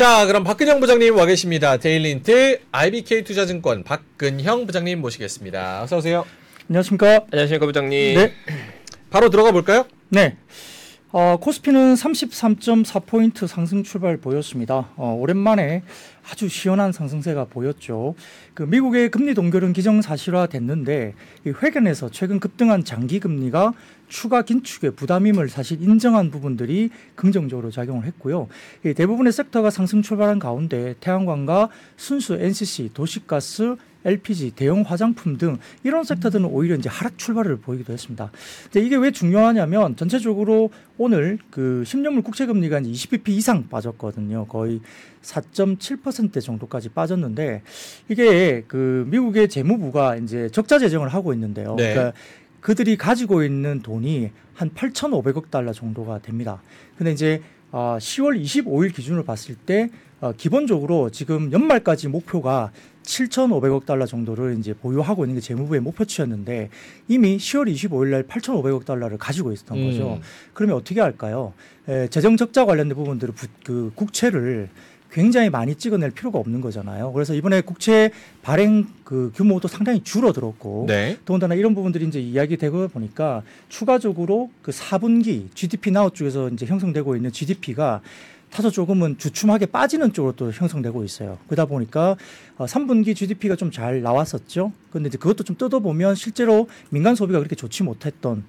자, 그럼 박근형 부장님 와 계십니다. 데일리힌트 IBK투자증권 박근형 부장님 모시겠습니다. 어서 오세요. 안녕하십니까. 안녕하십니까 부장님. 네. 바로 들어가 볼까요? 네. 코스피는 33.4포인트 상승 출발 보였습니다. 오랜만에 아주 시원한 상승세가 보였죠. 그 미국의 금리 동결은 기정사실화 됐는데 이 회견에서 최근 급등한 장기금리가 추가 긴축의 부담임을 사실 인정한 부분들이 긍정적으로 작용을 했고요. 이 대부분의 섹터가 상승 출발한 가운데 태양광과 순수 NCC, 도시가스, LPG, 대형 화장품 등 이런 섹터들은 오히려 이제 하락 출발을 보이기도 했습니다. 근데 이게 왜 중요하냐면 전체적으로 오늘 그 10년물 국채금리가 이제 20bp 이상 빠졌거든요. 거의 4.7% 정도까지 빠졌는데 이게 그 미국의 재무부가 이제 적자 재정을 하고 있는데요. 네. 그러니까 그들이 가지고 있는 돈이 한 8,500억 달러 정도가 됩니다. 근데 이제 10월 25일 기준으로 봤을 때 기본적으로 지금 연말까지 목표가 7,500억 달러 정도를 이제 보유하고 있는 게 재무부의 목표치였는데 이미 10월 25일 날 8,500억 달러를 가지고 있었던 거죠. 그러면 어떻게 할까요? 재정 적자 관련된 부분들을 그 국채를 굉장히 많이 찍어낼 필요가 없는 거잖아요. 그래서 이번에 국채 발행 그 규모도 상당히 줄어들었고, 네. 더군다나 이런 부분들이 이제 이야기되고 보니까 추가적으로 그 4분기 GDP 나우 쪽에서 이제 형성되고 있는 GDP가 다소 조금은 주춤하게 빠지는 쪽으로 또 형성되고 있어요. 그러다 보니까 3분기 GDP가 좀 잘 나왔었죠. 그런데 이제 그것도 좀 뜯어보면 실제로 민간 소비가 그렇게 좋지 못했던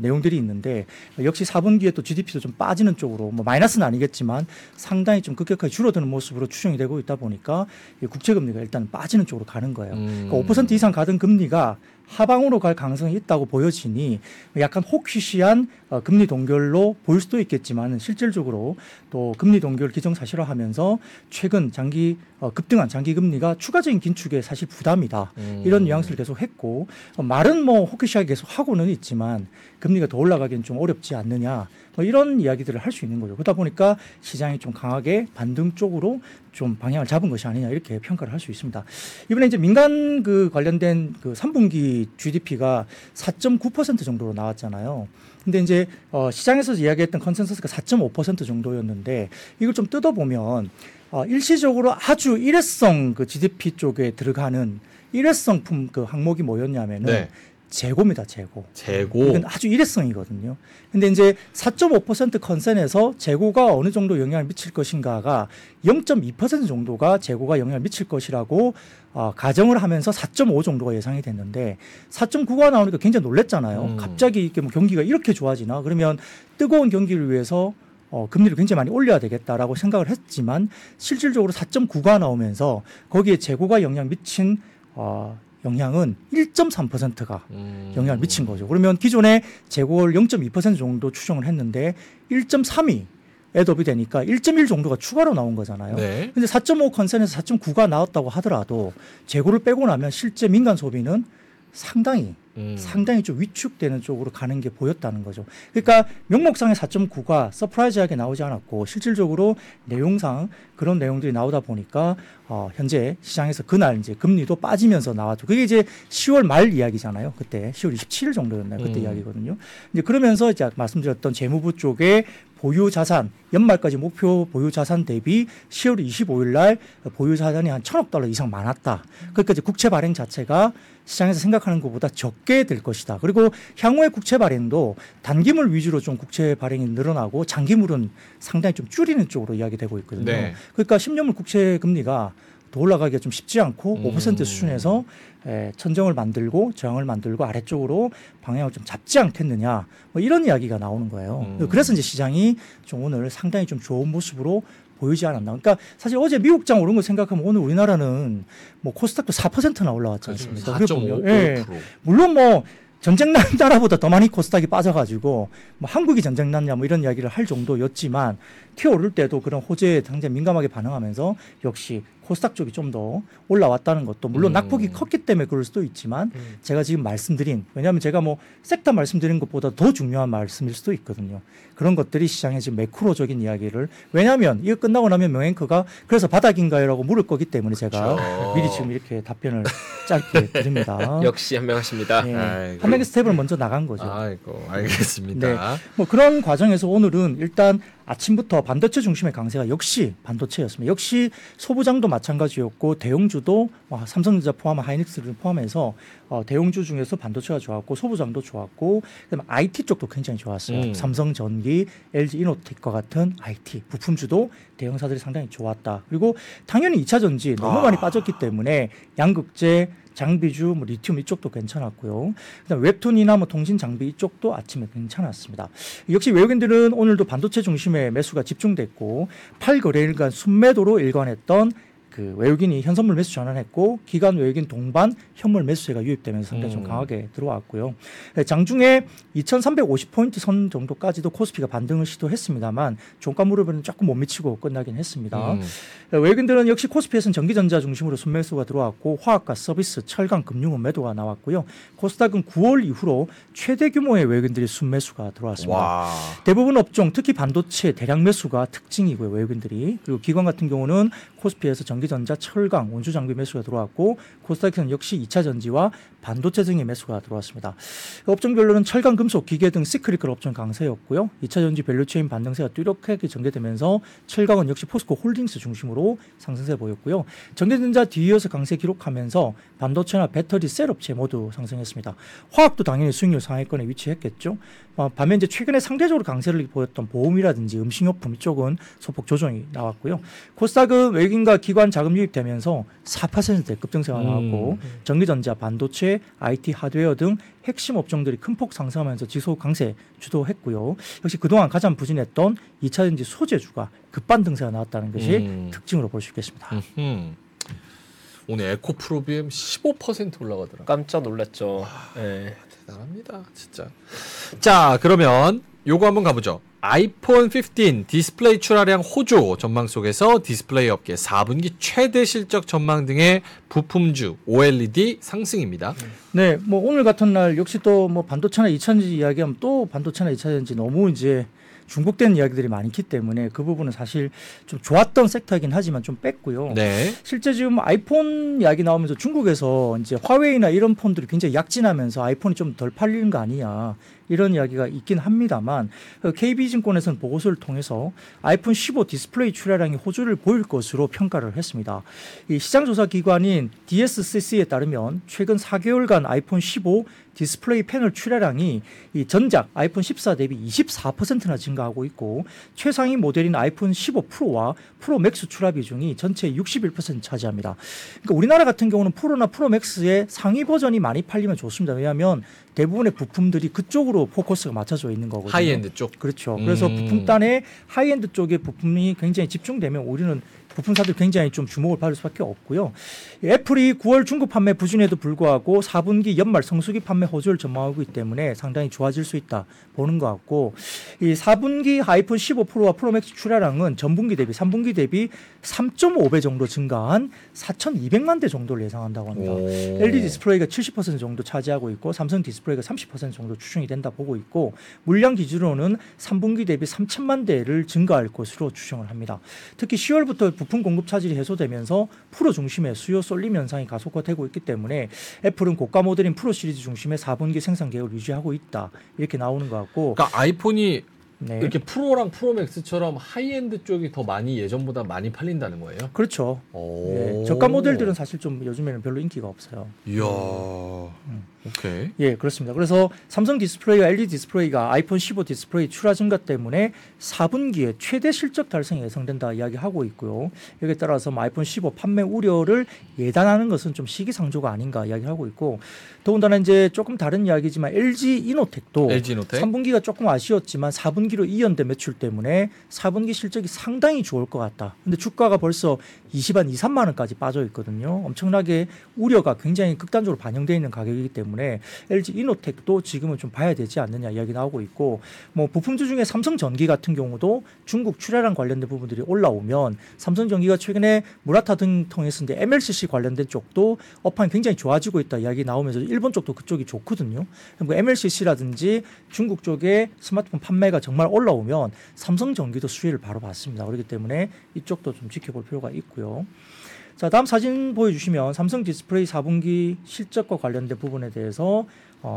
내용들이 있는데 역시 4분기에 또 GDP도 좀 빠지는 쪽으로 뭐 마이너스는 아니겠지만 상당히 좀 급격하게 줄어드는 모습으로 추정이 되고 있다 보니까 국채금리가 일단 빠지는 쪽으로 가는 거예요. 그러니까 5% 이상 가던 금리가 하방으로 갈 가능성이 있다고 보여지니 약간 혹시시한 금리 동결로 볼 수도 있겠지만 실질적으로 또 금리 동결 기정사실화하면서 최근 급등한 장기금리가 추가적인 긴축에 사실 부담이다. 이런 뉘앙스를 계속 했고 말은 뭐 혹시시하게 계속 하고는 있지만 금리가 더 올라가기는 좀 어렵지 않느냐 뭐 이런 이야기들을 할 수 있는 거죠. 그러다 보니까 시장이 좀 강하게 반등 쪽으로 좀 방향을 잡은 것이 아니냐 이렇게 평가를 할 수 있습니다. 이번에 이제 민간 그 관련된 그 3분기 GDP가 4.9% 정도로 나왔잖아요. 근데 이제 시장에서 이야기했던 컨센서스가 4.5% 정도였는데 이걸 좀 뜯어보면 일시적으로 아주 일회성 그 GDP 쪽에 들어가는 일회성품 그 항목이 뭐였냐면은. 네. 재고입니다. 재고. 이건 아주 일회성이거든요. 근데 이제 4.5% 컨센에서 재고가 어느 정도 영향을 미칠 것인가가 0.2% 정도가 재고가 영향을 미칠 것이라고 가정을 하면서 4.5 정도가 예상이 됐는데 4.9가 나오니까 굉장히 놀랬잖아요. 갑자기 이렇게 뭐 경기가 이렇게 좋아지나? 그러면 뜨거운 경기를 위해서 금리를 굉장히 많이 올려야 되겠다라고 생각을 했지만 실질적으로 4.9가 나오면서 거기에 재고가 영향 미친 영향은 1.3%가 영향을 미친 거죠. 그러면 기존에 재고를 0.2% 정도 추정을 했는데 1.3이 애드업이 되니까 1.1 정도가 추가로 나온 거잖아요. 네. 근데 4.5 컨센에서 4.9가 나왔다고 하더라도 재고를 빼고 나면 실제 민간 소비는 상당히 좀 위축되는 쪽으로 가는 게 보였다는 거죠. 그러니까 명목상의 4.9가 서프라이즈하게 나오지 않았고 실질적으로 내용상 그런 내용들이 나오다 보니까 현재 시장에서 그날 이제 금리도 빠지면서 나왔죠. 그게 이제 10월 말 이야기잖아요. 그때 10월 27일 정도였나요? 그때 이야기거든요. 이제 그러면서 이제 말씀드렸던 재무부 쪽에 보유자산, 연말까지 목표 보유자산 대비 10월 25일 날 보유자산이 한 1,000억 달러 이상 많았다. 그러니까 이제 국채 발행 자체가 시장에서 생각하는 것보다 적게 될 것이다. 그리고 향후의 국채 발행도 단기물 위주로 좀 국채 발행이 늘어나고 장기물은 상당히 좀 줄이는 쪽으로 이야기되고 있거든요. 네. 그러니까 10년물 국채 금리가 더 올라가기가 좀 쉽지 않고 5% 수준에서 천정을 만들고 저항을 만들고 아래쪽으로 방향을 좀 잡지 않겠느냐 뭐 이런 이야기가 나오는 거예요. 그래서 이제 시장이 좀 오늘 상당히 좀 좋은 모습으로 보이지 않았나. 그러니까 사실 어제 미국장 오른 거 생각하면 오늘 우리나라는 뭐 코스닥도 4%나 올라왔지 않습니까? 4.5%. 예. 물론 뭐 전쟁 난 나라보다 더 많이 코스닥이 빠져가지고 뭐 한국이 전쟁 났냐 뭐 이런 이야기를 할 정도였지만 튀어오를 때도 그런 호재에 당장 민감하게 반응하면서 역시 코스닥 쪽이 좀 더 올라왔다는 것도 물론 낙폭이 컸기 때문에 그럴 수도 있지만 제가 지금 말씀드린 왜냐하면 제가 뭐 섹터 말씀드린 것보다 더 중요한 말씀일 수도 있거든요. 그런 것들이 시장의 지금 매크로적인 이야기를 왜냐하면 이거 끝나고 나면 명앵커가 그래서 바닥인가요? 라고 물을 거기 때문에 제가 그렇죠. 미리 지금 이렇게 답변을 짧게 드립니다. 역시 한 명 하십니다. 네. 한 명의 스텝을 먼저 나간 거죠. 아이고, 알겠습니다. 네. 뭐 그런 과정에서 오늘은 일단 아침부터 반도체 중심의 강세가 역시 반도체였습니다. 역시 소부장도 마찬가지였고 대형주도 삼성전자 포함한 하이닉스를 포함해서 대형주 중에서 반도체가 좋았고 소부장도 좋았고 그다음에 IT 쪽도 굉장히 좋았어요. 삼성전기, LG이노텍과 같은 IT 부품주도 대형사들이 상당히 좋았다. 그리고 당연히 2차전지 너무 많이 빠졌기 때문에 양극재, 장비주, 리튬 이쪽도 괜찮았고요. 그다음 웹툰이나 통신 장비 이쪽도 아침에 괜찮았습니다. 역시 외국인들은 오늘도 반도체 중심의 매수가 집중됐고 8거래일간 순매도로 일관했던 그 외국인이 현선물 매수 전환했고 기간 외국인 동반 현물 매수세가 유입되면서 상당히 좀 강하게 들어왔고요. 장중에 2350포인트 선 정도까지도 코스피가 반등을 시도했습니다만 종가 무릎에는 조금 못 미치고 끝나긴 했습니다. 외국인들은 역시 코스피에서는 전기전자 중심으로 순매수가 들어왔고 화학과 서비스, 철강, 금융은 매도가 나왔고요. 코스닥은 9월 이후로 최대 규모의 외국인들이 순매수가 들어왔습니다. 와. 대부분 업종, 특히 반도체 대량 매수가 특징이고요. 외국인들이. 그리고 기관 같은 경우는 코스피에서 전기전자, 철강, 원주장비 매수가 들어왔고 코스닥에서는 역시 2차전지와 반도체 등의 매수가 들어왔습니다. 업종별로는 철강, 금속, 기계 등 시크릿 업종 강세였고요. 2차전지 밸류체인 반등세가 뚜렷하게 전개되면서 철강은 역시 포스코홀딩스 중심으로 상승세 보였고요. 전기전자 뒤이어서 강세 기록하면서 반도체나 배터리, 셀업체 모두 상승했습니다. 화학도 당연히 수익률 상위권에 위치했겠죠. 반면 이제 최근에 상대적으로 강세를 보였던 보험이라든지 음식료품 이쪽은 소폭 조정이 나왔고요. 코스닥은 외국인과 기관 자금 유입되면서 4%대 급등세가 나왔고 전기전자, 반도체, IT 하드웨어 등 핵심 업종들이 큰 폭 상승하면서 지수 강세 주도했고요. 역시 그동안 가장 부진했던 2차전지 소재주가 급반등세가 나왔다는 것이 특징으로 볼 수 있겠습니다. 오늘 에코프로비엠 15% 올라가더라. 깜짝 놀랐죠. 와, 네. 대단합니다, 진짜. 자, 그러면 요거 한번 가보죠. 아이폰 15 디스플레이 출하량 호조 전망 속에서 디스플레이 업계 4분기 최대 실적 전망 등의 부품주 OLED 상승입니다. 네, 뭐 오늘 같은 날 역시 또 뭐 반도체나 2차전지 이야기하면 또 반도체나 2차전지 너무 이제 중복된 이야기들이 많기 때문에 그 부분은 사실 좀 좋았던 섹터이긴 하지만 좀 뺐고요. 네. 실제 지금 아이폰 이야기 나오면서 중국에서 이제 화웨이나 이런 폰들이 굉장히 약진하면서 아이폰이 좀 덜 팔리는 거 아니냐 이런 이야기가 있긴 합니다만 KB증권에서는 보고서를 통해서 아이폰 15 디스플레이 출하량이 호조를 보일 것으로 평가를 했습니다. 이 시장조사기관인 DSCC에 따르면 최근 4개월간 아이폰 15 디스플레이 패널 출하량이 이 전작 아이폰 14 대비 24%나 증가하고 있고 최상위 모델인 아이폰 15 프로와 프로 맥스 출하 비중이 전체의 61% 차지합니다. 그러니까 우리나라 같은 경우는 프로나 프로 맥스의 상위 버전이 많이 팔리면 좋습니다. 왜냐하면 대부분의 부품들이 그쪽으로 포커스가 맞춰져 있는 거거든요. 하이엔드 쪽. 그렇죠. 그래서 부품단에 하이엔드 쪽의 부품이 굉장히 집중되면 우리는 부품사들 굉장히 좀 주목을 받을 수밖에 없고요. 애플이 9월 중국 판매 부진에도 불구하고 4분기 연말 성수기 판매 호조를 전망하고 있기 때문에 상당히 좋아질 수 있다 보는 것 같고 이 4분기 아이폰 15 프로와 프로맥스 출하량은 전분기 대비 3분기 대비 3.5배 정도 증가한 4,200만 대 정도를 예상한다고 합니다. 오. LG 디스플레이가 70% 정도 차지하고 있고 삼성 디스플레이가 30% 정도 추정이 된다 보고 있고 물량 기준으로는 3분기 대비 3,000만 대를 증가할 것으로 추정을 합니다. 특히 10월부터 부품 공급 차질이 해소되면서 프로 중심의 수요 쏠림 현상이 가속화되고 있기 때문에 애플은 고가 모델인 프로 시리즈 중심의 4분기 생산 계획을 유지하고 있다. 이렇게 나오는 것 같고 그러니까 아이폰이 네. 이렇게 프로랑 프로맥스처럼 하이엔드 쪽이 더 많이 예전보다 많이 팔린다는 거예요? 그렇죠. 예, 저가 모델들은 사실 좀 요즘에는 별로 인기가 없어요. 이야. 오케이. 예, 그렇습니다. 그래서 삼성 디스플레이와 LG 디스플레이가 아이폰 15 디스플레이 출하 증가 때문에 4분기에 최대 실적 달성이 예상된다 이야기하고 있고요. 여기에 따라서 뭐 아이폰 15 판매 우려를 예단하는 것은 좀 시기상조가 아닌가 이야기하고 있고 더군다나 이제 조금 다른 이야기지만 LG 이노텍도 3분기가 조금 아쉬웠지만 4분기로 이연된 매출 때문에 4분기 실적이 상당히 좋을 것 같다. 근데 주가가 벌써 20만 2, 3만 원까지 빠져 있거든요. 엄청나게 우려가 굉장히 극단적으로 반영되어 있는 가격이기 때문에 LG 이노텍도 지금은 좀 봐야 되지 않느냐 이야기 나오고 있고 뭐 부품주 중에 삼성전기 같은 경우도 중국 출하량 관련된 부분들이 올라오면 삼성전기가 최근에 무라타 등 통해서 이제 MLCC 관련된 쪽도 업황이 굉장히 좋아지고 있다 이야기 나오면서 일본 쪽도 그쪽이 좋거든요. 뭐 MLCC라든지 중국 쪽에 스마트폰 판매가 정말 올라오면 삼성전기도 수혜를 바로 받습니다. 그렇기 때문에 이쪽도 좀 지켜볼 필요가 있고요. 자, 다음 사진 보여주시면 삼성 디스플레이 4분기 실적과 관련된 부분에 대해서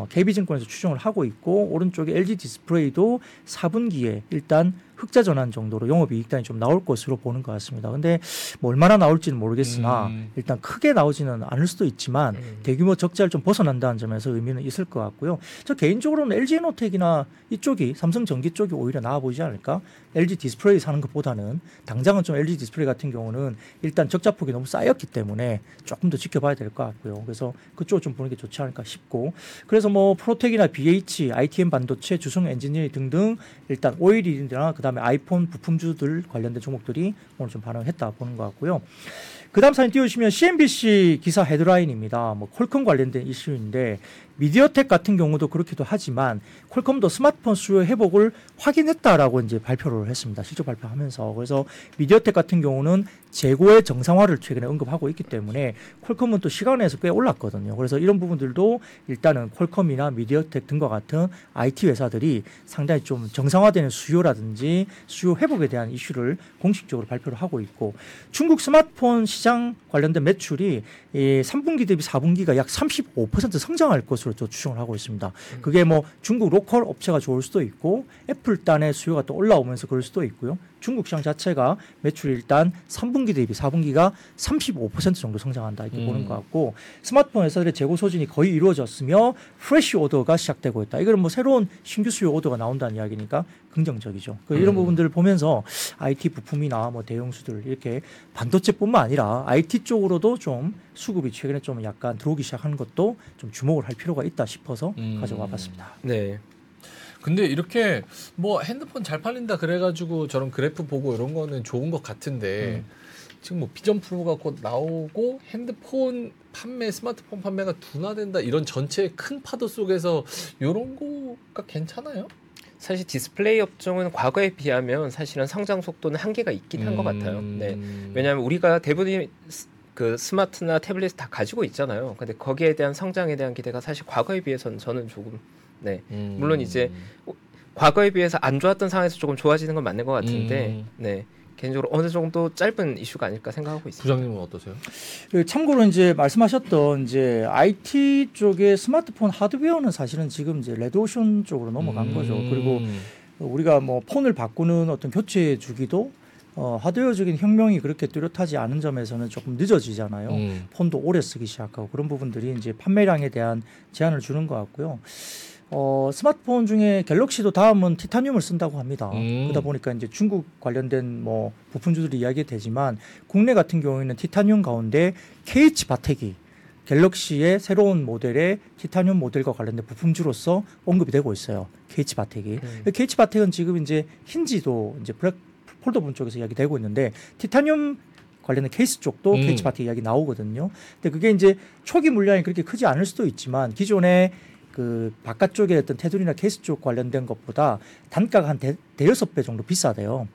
KB증권에서 추정을 하고 있고 오른쪽에 LG 디스플레이도 4분기에 일단 흑자 전환 정도로 영업이익단이 좀 나올 것으로 보는 것 같습니다. 근데 뭐 얼마나 나올지는 모르겠으나 일단 크게 나오지는 않을 수도 있지만 대규모 적자를 좀 벗어난다는 점에서 의미는 있을 것 같고요. 저 개인적으로는 LG에너텍이나 이쪽이 삼성전기 쪽이 오히려 나아 보이지 않을까? LG디스플레이 사는 것보다는 당장은 좀 LG디스플레이 같은 경우는 일단 적자폭이 너무 쌓였기 때문에 조금 더 지켜봐야 될 것 같고요. 그래서 그쪽을 좀 보는 게 좋지 않을까 싶고, 그래서 뭐 프로텍이나 BH, ITM반도체, 주성엔지니어 등등 일단 오일이나 그다음에 아이폰 부품주들 관련된 종목들이 오늘 좀 반응했다 보는 것 같고요. 그다음 사진 띄워주시면 CNBC 기사 헤드라인입니다. 뭐 퀄컴 관련된 이슈인데 미디어텍 같은 경우도 그렇기도 하지만 퀄컴도 스마트폰 수요 회복을 확인했다라고 이제 발표를 했습니다. 실적 발표하면서. 그래서 미디어텍 같은 경우는 재고의 정상화를 최근에 언급하고 있기 때문에 퀄컴은 또 시간에서 꽤 올랐거든요. 그래서 이런 부분들도 일단은 퀄컴이나 미디어텍 등과 같은 IT 회사들이 상당히 좀 정상화되는 수요라든지 수요 회복에 대한 이슈를 공식적으로 발표를 하고 있고, 중국 스마트폰 시장 관련된 매출이 3분기 대비 4분기가 약 35% 성장할 것으로 또 추정을 하고 있습니다. 그게 뭐 중국 로컬 업체가 좋을 수도 있고 애플단의 수요가 또 올라오면서 그럴 수도 있고요. 중국 시장 자체가 매출이 일단 3분기 대비 4분기가 35% 정도 성장한다 이렇게 보는 것 같고, 스마트폰 회사들의 재고 소진이 거의 이루어졌으며 프레쉬 오더가 시작되고 있다. 이거는 뭐 새로운 신규 수요 오더가 나온다는 이야기니까 긍정적이죠. 이런 부분들을 보면서 IT 부품이나 뭐 대형수들 이렇게 반도체뿐만 아니라 IT 쪽으로도 좀 수급이 최근에 좀 약간 들어오기 시작하는 것도 좀 주목을 할 필요가 있다 싶어서 가져와 봤습니다. 네. 근데 이렇게 뭐 핸드폰 잘 팔린다 그래가지고 저런 그래프 보고 이런 거는 좋은 것 같은데 지금 뭐 비전 프로가 곧 나오고 핸드폰 판매, 스마트폰 판매가 둔화된다 이런 전체의 큰 파도 속에서 이런 거가 괜찮아요? 사실 디스플레이 업종은 과거에 비하면 사실은 성장 속도는 한계가 있긴 한 것 같아요. 네. 왜냐하면 우리가 대부분 그 스마트나 태블릿 다 가지고 있잖아요. 근데 거기에 대한 성장에 대한 기대가 사실 과거에 비해서는 저는 조금 네. 물론 이제 과거에 비해서 안 좋았던 상황에서 조금 좋아지는 건 맞는 것 같은데 네. 개인적으로 어느 정도 짧은 이슈가 아닐까 생각하고 있습니다. 부장님은 어떠세요? 참고로 이제 말씀하셨던 이제 IT 쪽의 스마트폰 하드웨어는 사실은 지금 이제 레드오션 쪽으로 넘어간 거죠. 그리고 우리가 뭐 폰을 바꾸는 어떤 교체 주기도 하드웨어적인 혁명이 그렇게 뚜렷하지 않은 점에서는 조금 늦어지잖아요. 폰도 오래 쓰기 시작하고 그런 부분들이 이제 판매량에 대한 제한을 주는 것 같고요. 스마트폰 중에 갤럭시도 다음은 티타늄을 쓴다고 합니다. 그러다 보니까 이제 중국 관련된 뭐 부품주들이 이야기되지만 국내 같은 경우에는 티타늄 가운데 KH바텍이 갤럭시의 새로운 모델의 티타늄 모델과 관련된 부품주로서 언급이 되고 있어요. KH바텍이. KH바텍은 지금 이제 힌지도 이제 블랙 폴더분 쪽에서 이야기되고 있는데 티타늄 관련된 케이스 쪽도 KH바텍 이야기 나오거든요. 근데 그게 이제 초기 물량이 그렇게 크지 않을 수도 있지만 기존에 그 바깥쪽에 어떤 테두리나 케이스 쪽 관련된 것보다 단가가 한 대여섯 배 정도 비싸대요.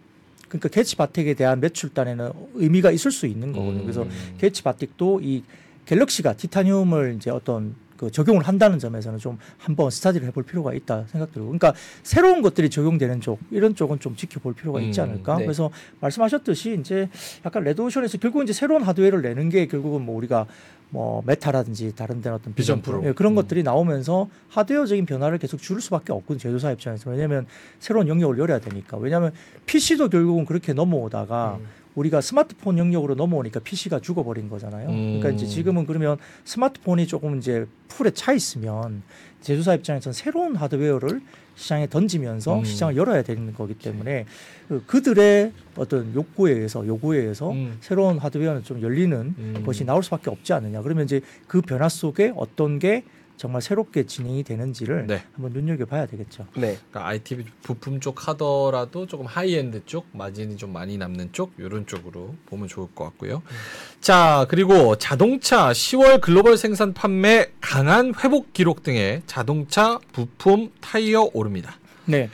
그러니까 KH바텍에 대한 매출단에는 의미가 있을 수 있는 거거든요. 그래서 KH바텍도 이 갤럭시가 티타늄을 이제 어떤 그 적용을 한다는 점에서는 좀 한번 스터디를 해볼 필요가 있다 생각 들고, 그러니까 새로운 것들이 적용되는 쪽 이런 쪽은 좀 지켜볼 필요가 있지 않을까. 네. 그래서 말씀하셨듯이 이제 약간 레드오션에서 결국 이제 새로운 하드웨어를 내는 게 결국은 뭐 우리가 뭐 메타라든지 다른 데는 어떤 비전 프로 예, 그런 것들이 나오면서 하드웨어적인 변화를 계속 줄일 수밖에 없거든요. 제조사 입장에서. 왜냐하면 새로운 영역을 열어야 되니까. 왜냐하면 PC도 결국은 그렇게 넘어오다가 우리가 스마트폰 영역으로 넘어오니까 PC가 죽어버린 거잖아요. 그러니까 이제 지금은 그러면 스마트폰이 조금 이제 풀에 차 있으면 제조사 입장에서는 새로운 하드웨어를 시장에 던지면서 시장을 열어야 되는 거기 때문에 그들의 어떤 요구에 의해서 새로운 하드웨어는 좀 열리는 것이 나올 수밖에 없지 않느냐. 그러면 이제 그 변화 속에 어떤 게 정말 새롭게 진행이 되는지를 네. 한번 눈여겨봐야 되겠죠. 네, 그러니까 IT 부품 쪽 하더라도 조금 하이엔드 쪽, 마진이 좀 많이 남는 쪽 이런 쪽으로 보면 좋을 것 같고요. 자, 그리고 자동차 10월 글로벌 생산 판매 강한 회복 기록 등의 자동차 부품 타이어 오릅니다. 네.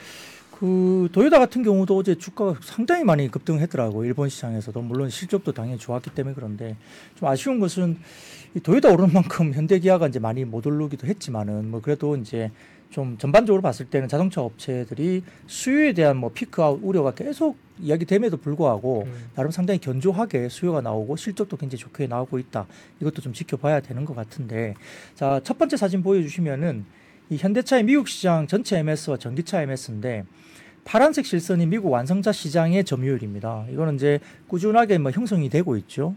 그 도요타 같은 경우도 어제 주가가 상당히 많이 급등했더라고요. 일본 시장에서도. 물론 실적도 당연히 좋았기 때문에. 그런데 좀 아쉬운 것은 이 도요타 오른 만큼 현대기아가 이제 많이 못 오르기도 했지만은 뭐 그래도 이제 좀 전반적으로 봤을 때는 자동차 업체들이 수요에 대한 뭐 피크아웃 우려가 계속 이야기됨에도 불구하고 나름 상당히 견조하게 수요가 나오고 실적도 굉장히 좋게 나오고 있다. 이것도 좀 지켜봐야 되는 것 같은데, 자, 첫 번째 사진 보여주시면은 이 현대차의 미국 시장 전체 MS와 전기차 MS인데 파란색 실선이 미국 완성차 시장의 점유율입니다. 이거는 이제 꾸준하게 뭐 형성이 되고 있죠.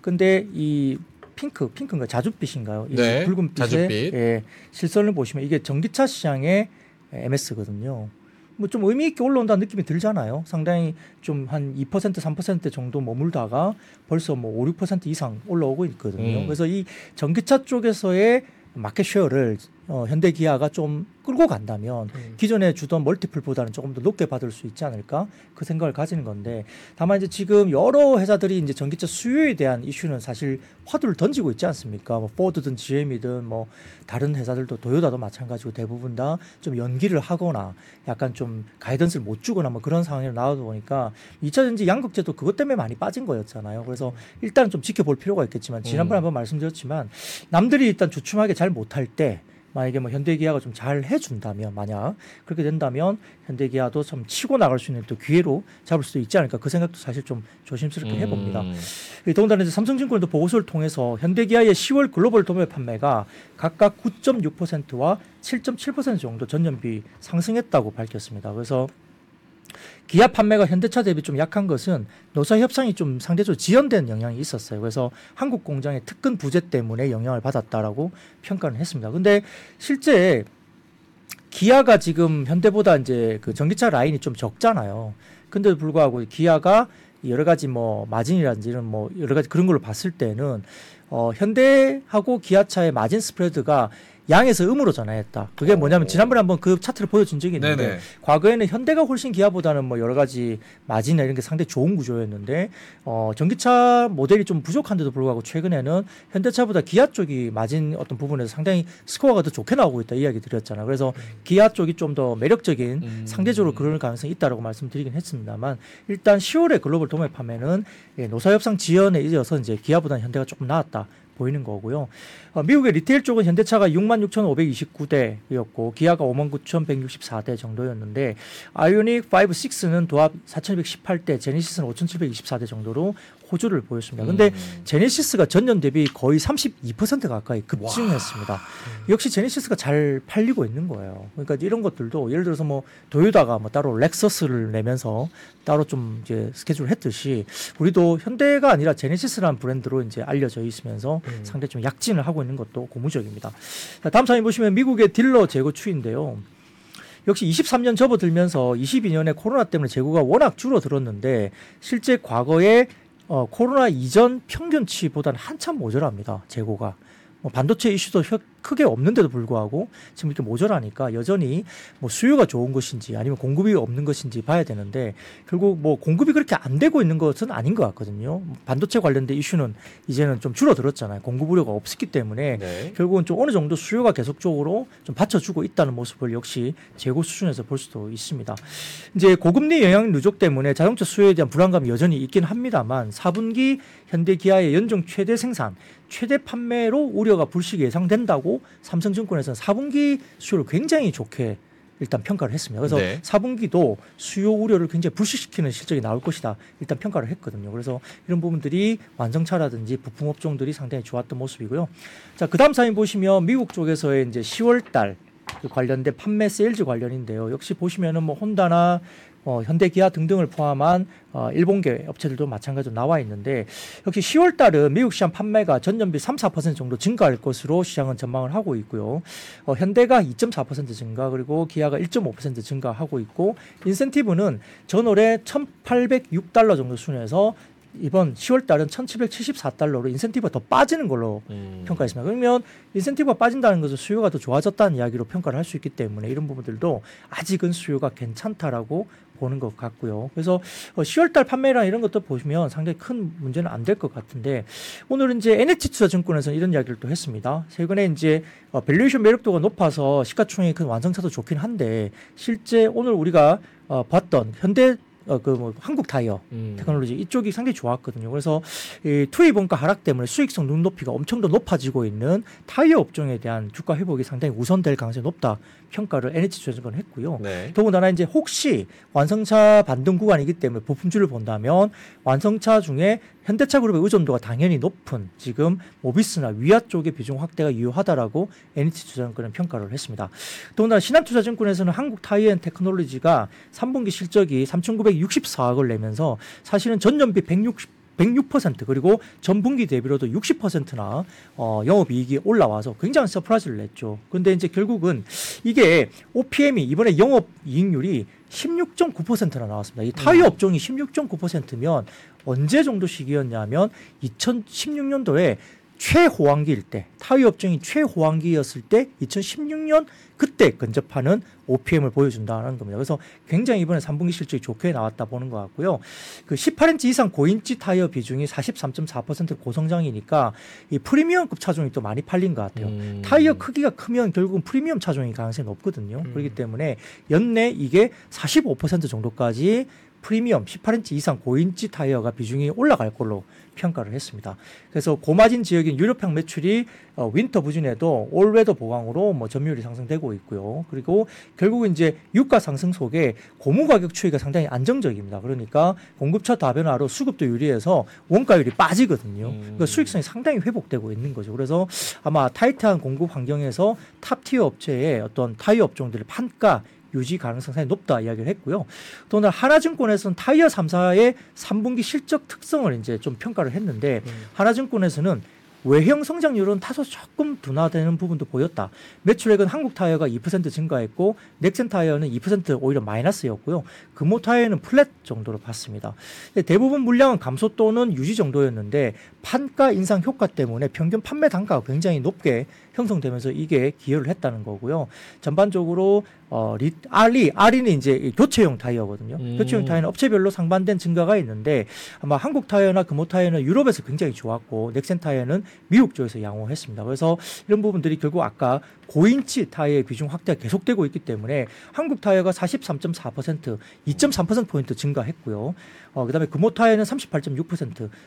근데 이 핑크인가요? 자줏빛인가요? 네, 붉은 빛의 예, 실선을 보시면 이게 전기차 시장의 MS거든요. 뭐 좀 의미 있게 올라온다는 느낌이 들잖아요. 상당히 좀 한 2%, 3% 정도 머물다가 벌써 뭐 5, 6% 이상 올라오고 있거든요. 그래서 이 전기차 쪽에서의 마켓쉐어를 현대기아가 좀 끌고 간다면 기존에 주던 멀티플보다는 조금 더 높게 받을 수 있지 않을까 그 생각을 가지는 건데, 다만 이제 지금 여러 회사들이 이제 전기차 수요에 대한 이슈는 사실 화두를 던지고 있지 않습니까? 뭐 포드든 GM이든 뭐 다른 회사들도 도요타도 마찬가지고 대부분 다 좀 연기를 하거나 약간 좀 가이던스를 못 주거나 뭐 그런 상황이 나오다 보니까 2차전지 양극재도 그것 때문에 많이 빠진 거였잖아요. 그래서 일단 좀 지켜볼 필요가 있겠지만, 지난번에 한번 말씀드렸지만 남들이 일단 주춤하게 잘 못할 때 만약에 뭐 현대기아가 좀 잘 해준다면, 만약 그렇게 된다면 현대기아도 좀 치고 나갈 수 있는 또 기회로 잡을 수도 있지 않을까 그 생각도 사실 좀 조심스럽게 해봅니다. 더군다나 이제 삼성증권도 보고서를 통해서 현대기아의 10월 글로벌 도매 판매가 각각 9.6%와 7.7% 정도 전년비 상승했다고 밝혔습니다. 그래서 기아 판매가 현대차 대비 좀 약한 것은 노사 협상이 좀 상대적으로 지연된 영향이 있었어요. 그래서 한국 공장의 특근 부재 때문에 영향을 받았다라고 평가를 했습니다. 근데 실제 기아가 지금 현대보다 이제 그 전기차 라인이 좀 적잖아요. 근데도 불구하고 기아가 여러 가지 뭐 마진이라든지 이런 뭐 여러 가지 그런 걸로 봤을 때는 현대하고 기아차의 마진 스프레드가 양에서 음으로 전환했다. 그게 뭐냐면 지난번에 한번 그 차트를 보여준 적이 있는데, 네네. 과거에는 현대가 훨씬 기아보다는 뭐 여러 가지 마진이나 이런 게 상당히 좋은 구조였는데 전기차 모델이 좀 부족한데도 불구하고 최근에는 현대차보다 기아 쪽이 마진 어떤 부분에서 상당히 스코어가 더 좋게 나오고 있다 이야기 드렸잖아요. 그래서 기아 쪽이 좀 더 매력적인 상대적으로 그럴 가능성이 있다라고 말씀드리긴 했습니다만, 일단 10월에 글로벌 도매 판매는 노사 협상 지연에 이어서 이제 기아보다는 현대가 조금 나았다 보이는 거고요. 미국의 리테일 쪽은 현대차가 66,529대였고 기아가 59,164대 정도였는데, 아이오닉 5, 6는 도합 4,218대, 제네시스는 5,724대 정도로 호주를 보였습니다. 그런데 제네시스가 전년 대비 거의 32% 가까이 급증했습니다. 와. 역시 제네시스가 잘 팔리고 있는 거예요. 그러니까 이런 것들도 예를 들어서 뭐 도요타가 뭐 따로 렉서스를 내면서 따로 좀 이제 스케줄을 했듯이 우리도 현대가 아니라 제네시스라는 브랜드로 이제 알려져 있으면서 상당히 좀 약진을 하고 있는 것도 고무적입니다. 자, 다음 사진 보시면 미국의 딜러 재고 추이인데요. 역시 23년 접어들면서 22년에 코로나 때문에 재고가 워낙 줄어들었는데 실제 과거에 코로나 이전 평균치보다는 한참 모자랍니다. 재고가. 뭐 반도체 이슈도 크게 없는데도 불구하고 지금 이렇게 모자라니까 여전히 뭐 수요가 좋은 것인지 아니면 공급이 없는 것인지 봐야 되는데, 결국 뭐 공급이 그렇게 안 되고 있는 것은 아닌 것 같거든요. 반도체 관련된 이슈는 이제는 좀 줄어들었잖아요. 공급 우려가 없었기 때문에 네. 결국은 좀 어느 정도 수요가 계속적으로 좀 받쳐주고 있다는 모습을 역시 재고 수준에서 볼 수도 있습니다. 이제 고금리 영향 누적 때문에 자동차 수요에 대한 불안감이 여전히 있긴 합니다만, 4분기 현대기아의 연중 최대 생산, 최대 판매로 우려가 불식 예상된다고 삼성증권에서는 4분기 수요를 굉장히 좋게 일단 평가를 했습니다. 그래서 네. 4분기도 수요 우려를 굉장히 불식시키는 실적이 나올 것이다 일단 평가를 했거든요. 그래서 이런 부분들이 완성차라든지 부품 업종들이 상당히 좋았던 모습이고요. 자, 그다음 사진 보시면 미국 쪽에서의 이제 10월달 관련된 판매 세일즈 관련인데요. 역시 보시면은 뭐 혼다나 현대기아 등등을 포함한 일본계 업체들도 마찬가지로 나와 있는데, 역시 10월 달은 미국 시장 판매가 전년비 3, 4% 정도 증가할 것으로 시장은 전망을 하고 있고요. 현대가 2.4% 증가, 그리고 기아가 1.5% 증가하고 있고, 인센티브는 전월에 1,806달러 정도 수준에서 이번 10월 달은 1,774달러로 인센티브가 더 빠지는 걸로 평가했습니다. 그러면 인센티브가 빠진다는 것은 수요가 더 좋아졌다는 이야기로 평가를 할 수 있기 때문에 이런 부분들도 아직은 수요가 괜찮다라고 보는 것 같고요. 그래서 10월 달 판매량 이런 것도 보시면 상당히 큰 문제는 안 될 것 같은데, 오늘은 이제 NH투자증권에서는 이런 이야기를 또 했습니다. 최근에 이제 밸류에이션 매력도가 높아서 시가총액이 큰 완성차도 좋긴 한데, 실제 오늘 우리가 봤던 현대 한국타이어 테크놀로지 이쪽이 상당히 좋았거든요. 그래서 이 투의 본가 하락 때문에 수익성 눈높이가 엄청 더 높아지고 있는 타이어 업종에 대한 주가 회복이 상당히 우선될 가능성이 높다 평가를 NH투자증권 했고요. 네. 더군다나 이제 혹시 완성차 반등 구간이기 때문에 부품주를 본다면 완성차 중에 현대차 그룹의 의존도가 당연히 높은 지금 모비스나 위아 쪽의 비중 확대가 유효하다라고 NH투자증권은 평가를 했습니다. 더군다나 신한투자증권에서는 한국타이어앤테크놀로지가 3분기 실적이 3,964억을 내면서 사실은 전년비 106% 그리고 전분기 대비로도 60%나 영업이익이 올라와서 굉장한 서프라이즈를 냈죠. 근데 이제 결국은 이게 OPM이 이번에 영업이익률이 16.9%나 나왔습니다. 이 타이어 업종이 16.9%면 언제 정도 시기였냐면 2016년도에 최호황기일 때, 타이어 업종이 최호황기였을 때 2016년 그때 근접하는 OPM을 보여준다는 겁니다. 그래서 굉장히 이번에 3분기 실적이 좋게 나왔다 보는 것 같고요. 그 18인치 이상 고인치 타이어 비중이 43.4% 고성장이니까 이 프리미엄급 차종이 또 많이 팔린 것 같아요. 타이어 크기가 크면 결국은 프리미엄 차종이 가능성이 높거든요. 그렇기 때문에 연내 이게 45% 정도까지 프리미엄 18인치 이상 고인치 타이어가 비중이 올라갈 걸로 평가를 했습니다. 그래서 고마진 지역인 유럽향 매출이 윈터 부진에도 올웨더 보강으로 뭐 점유율이 상승되고 있고요. 그리고 결국은 이제 유가 상승 속에 고무 가격 추이가 상당히 안정적입니다. 그러니까 공급처 다변화로 수급도 유리해서 원가율이 빠지거든요. 그러니까 수익성이 상당히 회복되고 있는 거죠. 그래서 아마 타이트한 공급 환경에서 탑티어 업체의 어떤 타이어 업종들의 판가 유지 가능성이 상당히 높다 이야기를 했고요. 또 하나증권에서는 타이어 3사의 3분기 실적 특성을 이제 좀 평가를 했는데 하나증권에서는 외형 성장률은 다소 조금 둔화되는 부분도 보였다. 매출액은 한국타이어가 2% 증가했고 넥센타이어는 2% 오히려 마이너스였고요. 금호타이어는 플랫 정도로 봤습니다. 대부분 물량은 감소 또는 유지 정도였는데 판가 인상 효과 때문에 평균 판매 단가가 굉장히 높게 형성되면서 이게 기여를 했다는 거고요. 전반적으로 R이 이제 교체용 타이어거든요. 교체용 타이어는 업체별로 상반된 증가가 있는데 아마 한국 타이어나 금호 타이어는 유럽에서 굉장히 좋았고 넥센 타이어는 미국 쪽에서 양호했습니다. 그래서 이런 부분들이 결국 아까 고인치 타이어의 비중 확대가 계속되고 있기 때문에 한국 타이어가 43.4% 2.3%포인트 증가했고요. 그다음에 금호 타이어는 38.6%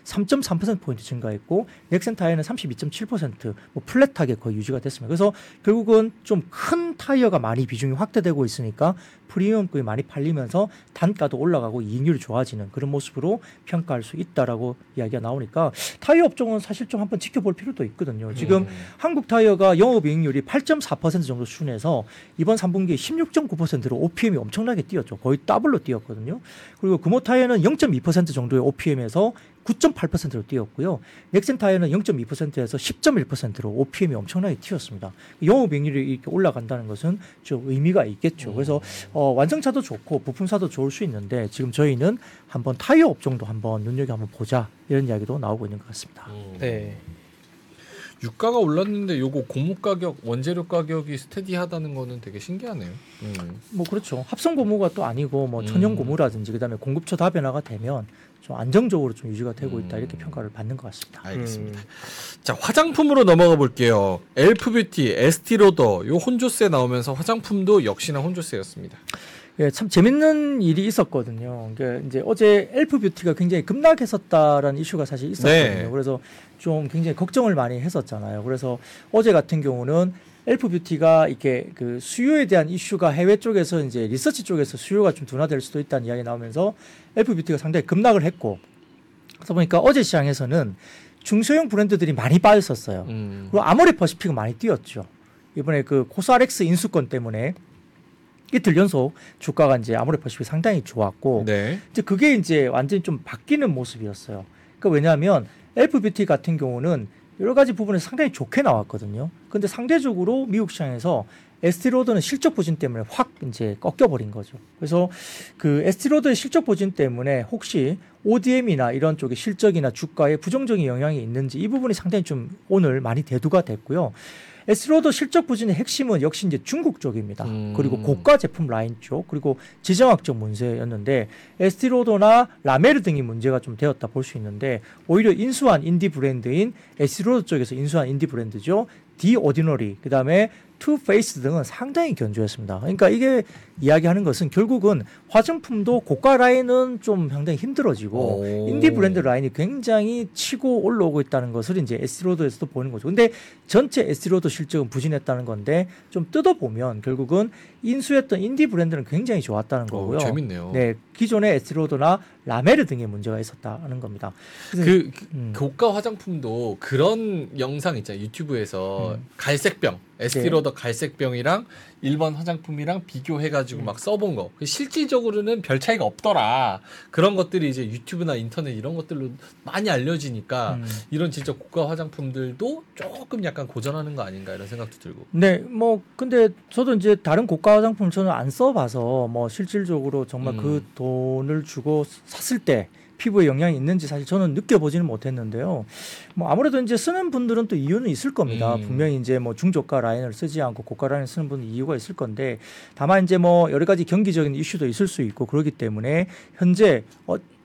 3.3%포인트 증가했고 넥센 타이어는 32.7% 뭐 플랫하게 거의 유지가 됐습니다. 그래서 결국은 좀 큰 타이어가 많이 비중이 확대되고 있으니까 프리미엄급이 많이 팔리면서 단가도 올라가고 이익률이 좋아지는 그런 모습으로 평가할 수 있다라고 이야기가 나오니까 타이어 업종은 사실 좀 한번 지켜볼 필요도 있거든요. 지금 한국 타이어가 영업이익률이 8.4% 정도 수준에서 이번 3분기에 16.9%로 OPM이 엄청나게 뛰었죠. 거의 더블로 뛰었거든요. 그리고 금호 타이어는 0.2% 정도의 OPM에서 9.8%로 뛰었고요. 넥센 타이어는 0.2%에서 10.1%로 OPM이 엄청나게 튀었습니다. 영업이익률이 이렇게 올라간다는 것은 좀 의미가 있겠죠. 그래서 완성차도 좋고 부품사도 좋을 수 있는데 지금 저희는 한번 타이어 업종도 한번 눈여겨보면 보자 이런 이야기도 나오고 있는 것 같습니다. 네. 유가가 올랐는데 요거 고무 가격, 원재료 가격이 스테디하다는 거는 되게 신기하네요. 뭐 그렇죠. 합성 고무가 또 아니고 뭐 천연 고무라든지 그다음에 공급처 다변화가 되면 좀 안정적으로 좀 유지가 되고 있다 이렇게 평가를 받는 것 같습니다. 알겠습니다. 자, 화장품으로 넘어가 볼게요. 엘프뷰티, 에스티로더 요 혼조세 나오면서 화장품도 역시나 혼조세였습니다. 예, 참 재밌는 일이 있었거든요. 이제 어제 엘프뷰티가 굉장히 급락했었다라는 이슈가 사실 있었거든요. 네. 그래서 좀 굉장히 걱정을 많이 했었잖아요. 그래서 어제 같은 경우는 엘프뷰티가 이렇게 그 수요에 대한 이슈가 해외 쪽에서 이제 리서치 쪽에서 수요가 좀 둔화될 수도 있다는 이야기 나오면서 엘프뷰티가 상당히 급락을 했고 그러다 보니까 어제 시장에서는 중소형 브랜드들이 많이 빠졌었어요. 그리고 아모레퍼시픽은 많이 뛰었죠. 이번에 그 코스알엑스 인수권 때문에 이틀 연속 주가가 이제 아모레퍼시픽이 상당히 좋았고 네. 이제 그게 이제 완전히 좀 바뀌는 모습이었어요. 그러니까 왜냐하면 엘프뷰티 같은 경우는 여러 가지 부분에서 상당히 좋게 나왔거든요. 근데 상대적으로 미국 시장에서 에스티로더는 실적 부진 때문에 확 이제 꺾여버린 거죠. 그래서 그 에스티로더의 실적 부진 때문에 혹시 ODM이나 이런 쪽의 실적이나 주가에 부정적인 영향이 있는지 이 부분이 상당히 좀 오늘 많이 대두가 됐고요. 에스티로더 실적 부진의 핵심은 역시 이제 중국 쪽입니다. 그리고 고가 제품 라인 쪽, 그리고 지정학적 문제였는데 에스티로더나 라메르 등이 문제가 좀 되었다 볼 수 있는데 오히려 인수한 인디 브랜드인 에스티로더 쪽에서 인수한 인디 브랜드죠. 디오디너리, 그다음에 투페이스 등은 상당히 견조했습니다. 그러니까 이게 이야기하는 것은 결국은 화장품도 고가 라인은 좀 상당히 힘들어지고 오. 인디 브랜드 라인이 굉장히 치고 올라오고 있다는 것을 이제 에스티로더에서도 보는 거죠. 근데 전체 에스티로더 실적은 부진했다는 건데 좀 뜯어보면 결국은 인수했던 인디 브랜드는 굉장히 좋았다는 거고요. 오, 재밌네요. 네, 기존의 에스티로더나 라메르 등의 문제가 있었다는 겁니다. 그 고가 화장품도 그런 영상 있잖아요. 유튜브에서 갈색병, 에스티로더 갈색병이랑 일반 화장품이랑 비교해가지고 막 써본 거. 실질적으로는 별 차이가 없더라. 그런 것들이 이제 유튜브나 인터넷 이런 것들로 많이 알려지니까 이런 진짜 고가 화장품들도 조금 약간 고전하는 거 아닌가 이런 생각도 들고. 네, 뭐 근데 저도 이제 다른 고가 화장품을 저는 안 써봐서 뭐 실질적으로 정말 그 돈을 주고 샀을 때 피부에 영향이 있는지 사실 저는 느껴보지는 못했는데요. 뭐 아무래도 이제 쓰는 분들은 또 이유는 있을 겁니다. 분명히 이제 뭐 중저가 라인을 쓰지 않고 고가 라인을 쓰는 분은 이유가 있을 건데 다만 이제 뭐 여러 가지 경기적인 이슈도 있을 수 있고 그렇기 때문에 현재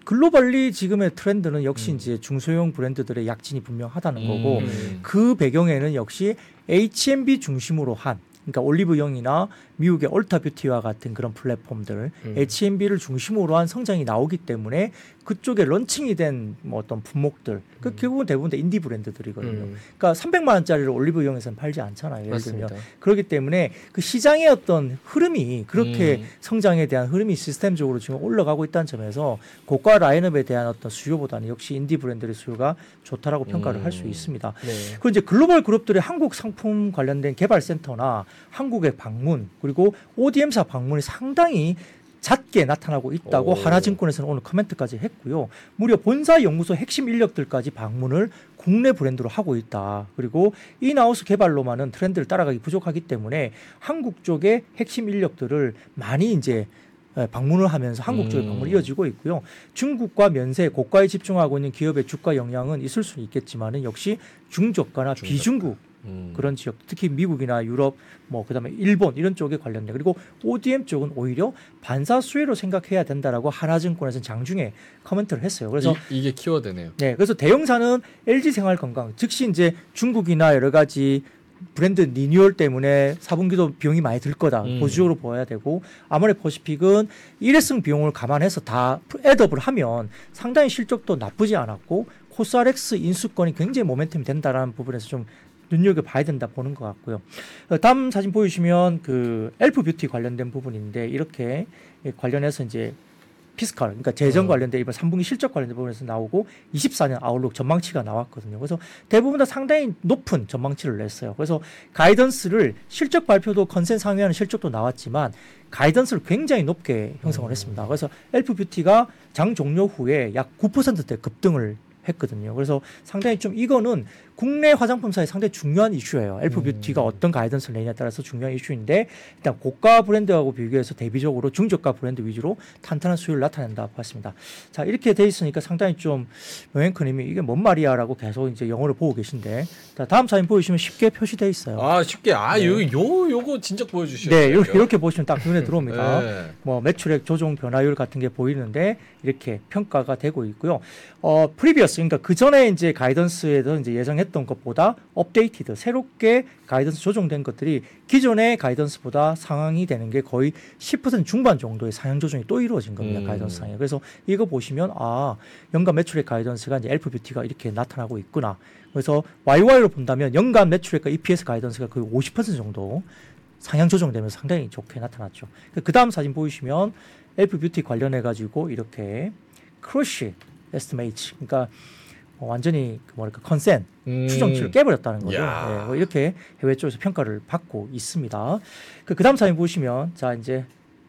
글로벌리 지금의 트렌드는 역시 이제 중소형 브랜드들의 약진이 분명하다는 거고 그 배경에는 역시 H&B 중심으로 한 그러니까 올리브영이나 미국의 올타뷰티와 같은 그런 플랫폼들 H&B를 중심으로 한 성장이 나오기 때문에 그쪽에 런칭이 된 뭐 어떤 품목들 그 결국은 대부분 다 인디 브랜드들이거든요. 그러니까 300만 원짜리를 올리브영에서는 팔지 않잖아요. 예를 맞습니다. 들면 그렇기 때문에 그 시장의 어떤 흐름이 그렇게 성장에 대한 흐름이 시스템적으로 지금 올라가고 있다는 점에서 고가 라인업에 대한 어떤 수요보다는 역시 인디 브랜드의 수요가 좋다라고 평가를 할 수 있습니다. 네. 그리고 이제 글로벌 그룹들의 한국 상품 관련된 개발센터나 한국의 방문 그리고 ODM사 방문이 상당히 잦게 나타나고 있다고 하나증권에서는 오늘 커멘트까지 했고요. 무려 본사 연구소 핵심 인력들까지 방문을 국내 브랜드로 하고 있다. 그리고 인하우스 개발로만은 트렌드를 따라가기 부족하기 때문에 한국 쪽의 핵심 인력들을 많이 이제 방문을 하면서 한국 쪽의 방문이 이어지고 있고요. 중국과 면세, 고가에 집중하고 있는 기업의 주가 영향은 있을 수는 있겠지만 역시 중저가나 비중국 그런 지역, 특히 미국이나 유럽, 뭐 그다음에 일본 이런 쪽에 관련돼 그리고 ODM 쪽은 오히려 반사 수혜로 생각해야 된다라고 하나증권에서는 장중에 커멘트를 했어요. 그래서 이게 키워드네요. 네, 그래서 대형사는 LG생활건강, 즉시 이제 중국이나 여러 가지 브랜드 리뉴얼 때문에 4분기도 비용이 많이 들 거다. 보수적으로 보아야 되고 아모레퍼시픽은 일회성 비용을 감안해서 다 애드업을 하면 상당히 실적도 나쁘지 않았고 코스알엑스 인수권이 굉장히 모멘텀이 된다라는 부분에서 좀 눈여겨봐야 된다 보는 것 같고요. 다음 사진 보여주시면 그 엘프뷰티 관련된 부분인데 이렇게 관련해서 이제 피스칼, 그러니까 재정 관련된 이번 3분기 실적 관련된 부분에서 나오고 24년 아웃룩 전망치가 나왔거든요. 그래서 대부분 다 상당히 높은 전망치를 냈어요. 그래서 가이던스를 실적 발표도 컨센 상회하는 실적도 나왔지만 가이던스를 굉장히 높게 형성을 했습니다. 그래서 엘프뷰티가 장 종료 후에 약 9%대 급등을 했거든요. 그래서 상당히 좀 이거는 국내 화장품사의 상당히 중요한 이슈예요. 엘프뷰티가 어떤 가이던스를 내냐에 따라서 중요한 이슈인데 일단 고가 브랜드하고 비교해서 대비적으로 중저가 브랜드 위주로 탄탄한 수요를 나타낸다고 봤습니다. 자 이렇게 돼 있으니까 상당히 좀 명행크님이 이게 뭔 말이야라고 계속 이제 영어를 보고 계신데 자, 다음 사진 보여주시면 쉽게 표시돼 있어요. 아 쉽게 요거 진짜 보여주시죠. 네 이렇게 보시면 딱 눈에 들어옵니다. 네. 뭐 매출액 조정 변화율 같은 게 보이는데 이렇게 평가가 되고 있고요. 프리비어스 그러니까 그 전에 이제 가이던스에서 이제 예상했던 것보다 업데이티드 새롭게 가이던스 조정된 것들이 기존의 가이던스보다 상향이 되는 게 거의 10% 중반 정도의 상향 조정이 또 이루어진 겁니다. 가이던스 상향. 그래서 이거 보시면 아 연간 매출액 가이던스가 이제 엘프뷰티가 이렇게 나타나고 있구나. 그래서 YY로 본다면 연간 매출액과 EPS 가이던스가 거의 50% 정도 상향 조정되면서 상당히 좋게 나타났죠. 그 다음 사진 보이시면 엘프뷰티 관련해 가지고 이렇게 크로시 에스티메이트 그러니까 완전히 컨센 추정치를 깨버렸다는 거죠. 네, 뭐 이렇게 해외 쪽에서 평가를 받고 있습니다. 그 다음 사진 보시면 자 이제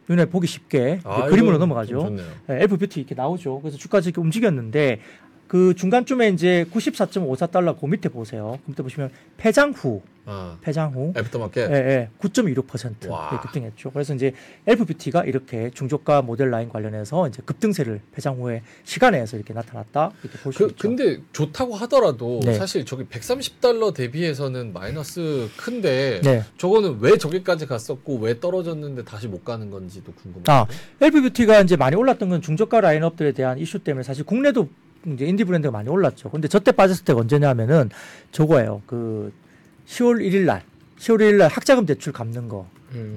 눈에 보기 쉽게 그림으로 넘어가죠. 네, 엘프뷰티 이렇게 나오죠. 그래서 주가 이렇게 움직였는데 그 중간쯤에 이제 94.54달러 그 밑에 보세요. 그때 보시면 폐장 후 애프터마켓 9.26% 와. 급등했죠. 그래서 이제 엘프뷰티가 이렇게 중저가 모델 라인 관련해서 이제 급등세를 폐장 후에 시간에서 이렇게 나타났다. 이렇게 볼 수 있죠. 근데 좋다고 하더라도 네. 사실 저기 130달러 대비해서는 마이너스 큰데 네. 저거는 왜 저기까지 갔었고 왜 떨어졌는데 다시 못 가는 건지도 궁금합니다. 엘프뷰티가 이제 많이 올랐던 건 중저가 라인업들에 대한 이슈 때문에 사실 국내도 이제 인디 브랜드가 많이 올랐죠. 근데 저때 빠졌을 때가 언제냐면은 저거예요. 그 10월 1일 날 학자금 대출 갚는 거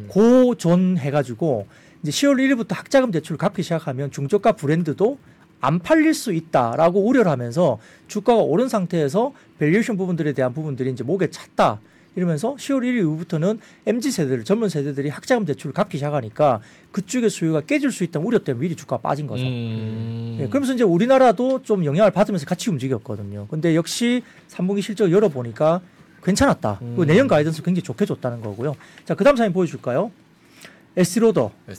고전 해가지고 이제 10월 1일부터 학자금 대출 갚기 시작하면 중저가 브랜드도 안 팔릴 수 있다라고 우려를 하면서 주가가 오른 상태에서 밸류에이션 부분들에 대한 부분들이 이제 목에 찼다. 이러면서 10월 1일 이후부터는 MZ세대들, 젊은 세대들이 학자금 대출을 갚기 시작하니까 그쪽의 수요가 깨질 수 있다는 우려 때문에 미리 주가가 빠진 거죠. 네, 그러면서 이제 우리나라도 좀 영향을 받으면서 같이 움직였거든요. 근데 역시 3분기 실적을 열어보니까 괜찮았다. 내년 가이던스 굉장히 좋게 줬다는 거고요. 자, 그 다음 사진 보여줄까요? 에스티로더. 네,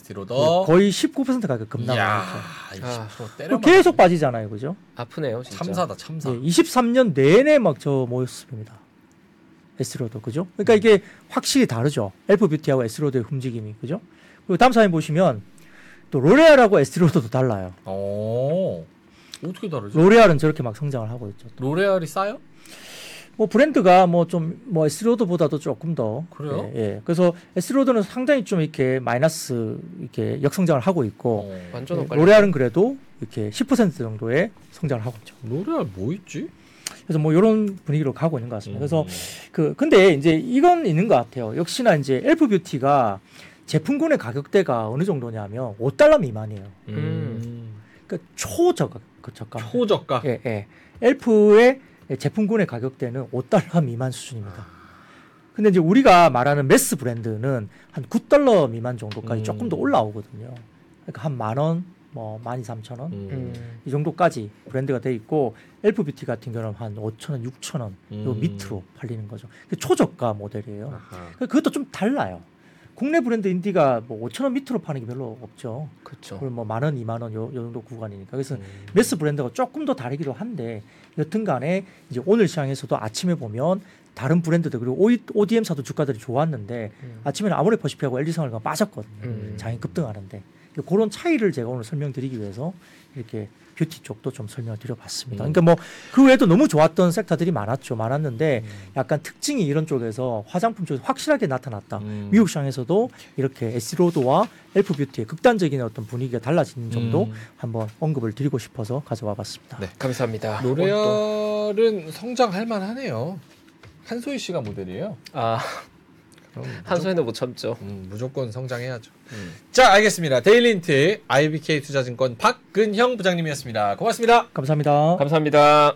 거의 19% 가격 급락했죠. 20% 때려 계속 빠지잖아요, 그죠? 아프네요, 진짜. 참사다. 네, 23년 내내 막 저 모습입니다. 에스티로더, 그죠? 그러니까 이게 확실히 다르죠. 엘프뷰티하고 에스티로더의 움직임이, 그죠? 그리고 다음 사진 보시면 또 로레알하고 에스티로더도 달라요. 오, 어떻게 다르죠? 로레알은 저렇게 막 성장을 하고 있죠. 또. 로레알이 싸요? 뭐 브랜드가 좀 에스티로더보다도 조금 더 그래요. 예. 그래서 에스티로더는 상당히 좀 이렇게 마이너스 이렇게 역성장을 하고 있고 완전 예, 로레알은 그래도 이렇게 10% 정도의 성장을 하고 있죠. 로레알 뭐 있지? 그래서 뭐 이런 분위기로 가고 있는 것 같습니다. 그래서 근데 이제 이건 있는 것 같아요. 역시나 이제 엘프뷰티가 제품군의 가격대가 어느 정도냐면 $5 미만이에요. 그러니까 초저가. 예. 엘프의 제품군의 가격대는 $5 미만 수준입니다. 근데 이제 우리가 말하는 메스 브랜드는 한 $9 미만 정도까지 조금 더 올라오거든요. 그러니까 한 $10,000, 뭐 12,000원 이 정도까지 브랜드가 돼 있고 엘프뷰티 같은 경우는 한 5,000원, 6,000원 요 밑으로 팔리는 거죠. 초저가 모델이에요. 그러니까 그것도 좀 달라요. 국내 브랜드 인디가 뭐 5,000원 밑으로 파는 게 별로 없죠. 그렇죠. 그리고 뭐 10,000원, 20,000원 요 정도 구간이니까. 그래서 메스 브랜드가 조금 더 다르기도 한데 여튼간에 이제 오늘 시장에서도 아침에 보면 다른 브랜드들 그리고 ODM사도 주가들이 좋았는데 아침에는 아모레퍼시픽하고 LG생활건강 빠졌거든요. 장이 급등하는데. 그런 차이를 제가 오늘 설명드리기 위해서 이렇게 뷰티 쪽도 좀 설명을 드려봤습니다. 그러니까 뭐 그 외에도 너무 좋았던 섹터들이 많았는데 약간 특징이 이런 쪽에서 화장품 쪽에서 확실하게 나타났다. 미국 시장에서도 이렇게 에스티로더와 엘프뷰티의 극단적인 어떤 분위기가 달라지는 점도 한번 언급을 드리고 싶어서 가져와봤습니다. 네, 감사합니다. 로레알은 성장할 만하네요. 한소희 씨가 모델이에요. 한소희는 못 참죠. 무조건 성장해야죠. 자, 알겠습니다. 데일리힌트 IBK투자증권 박근형 부장님이었습니다. 고맙습니다. 감사합니다.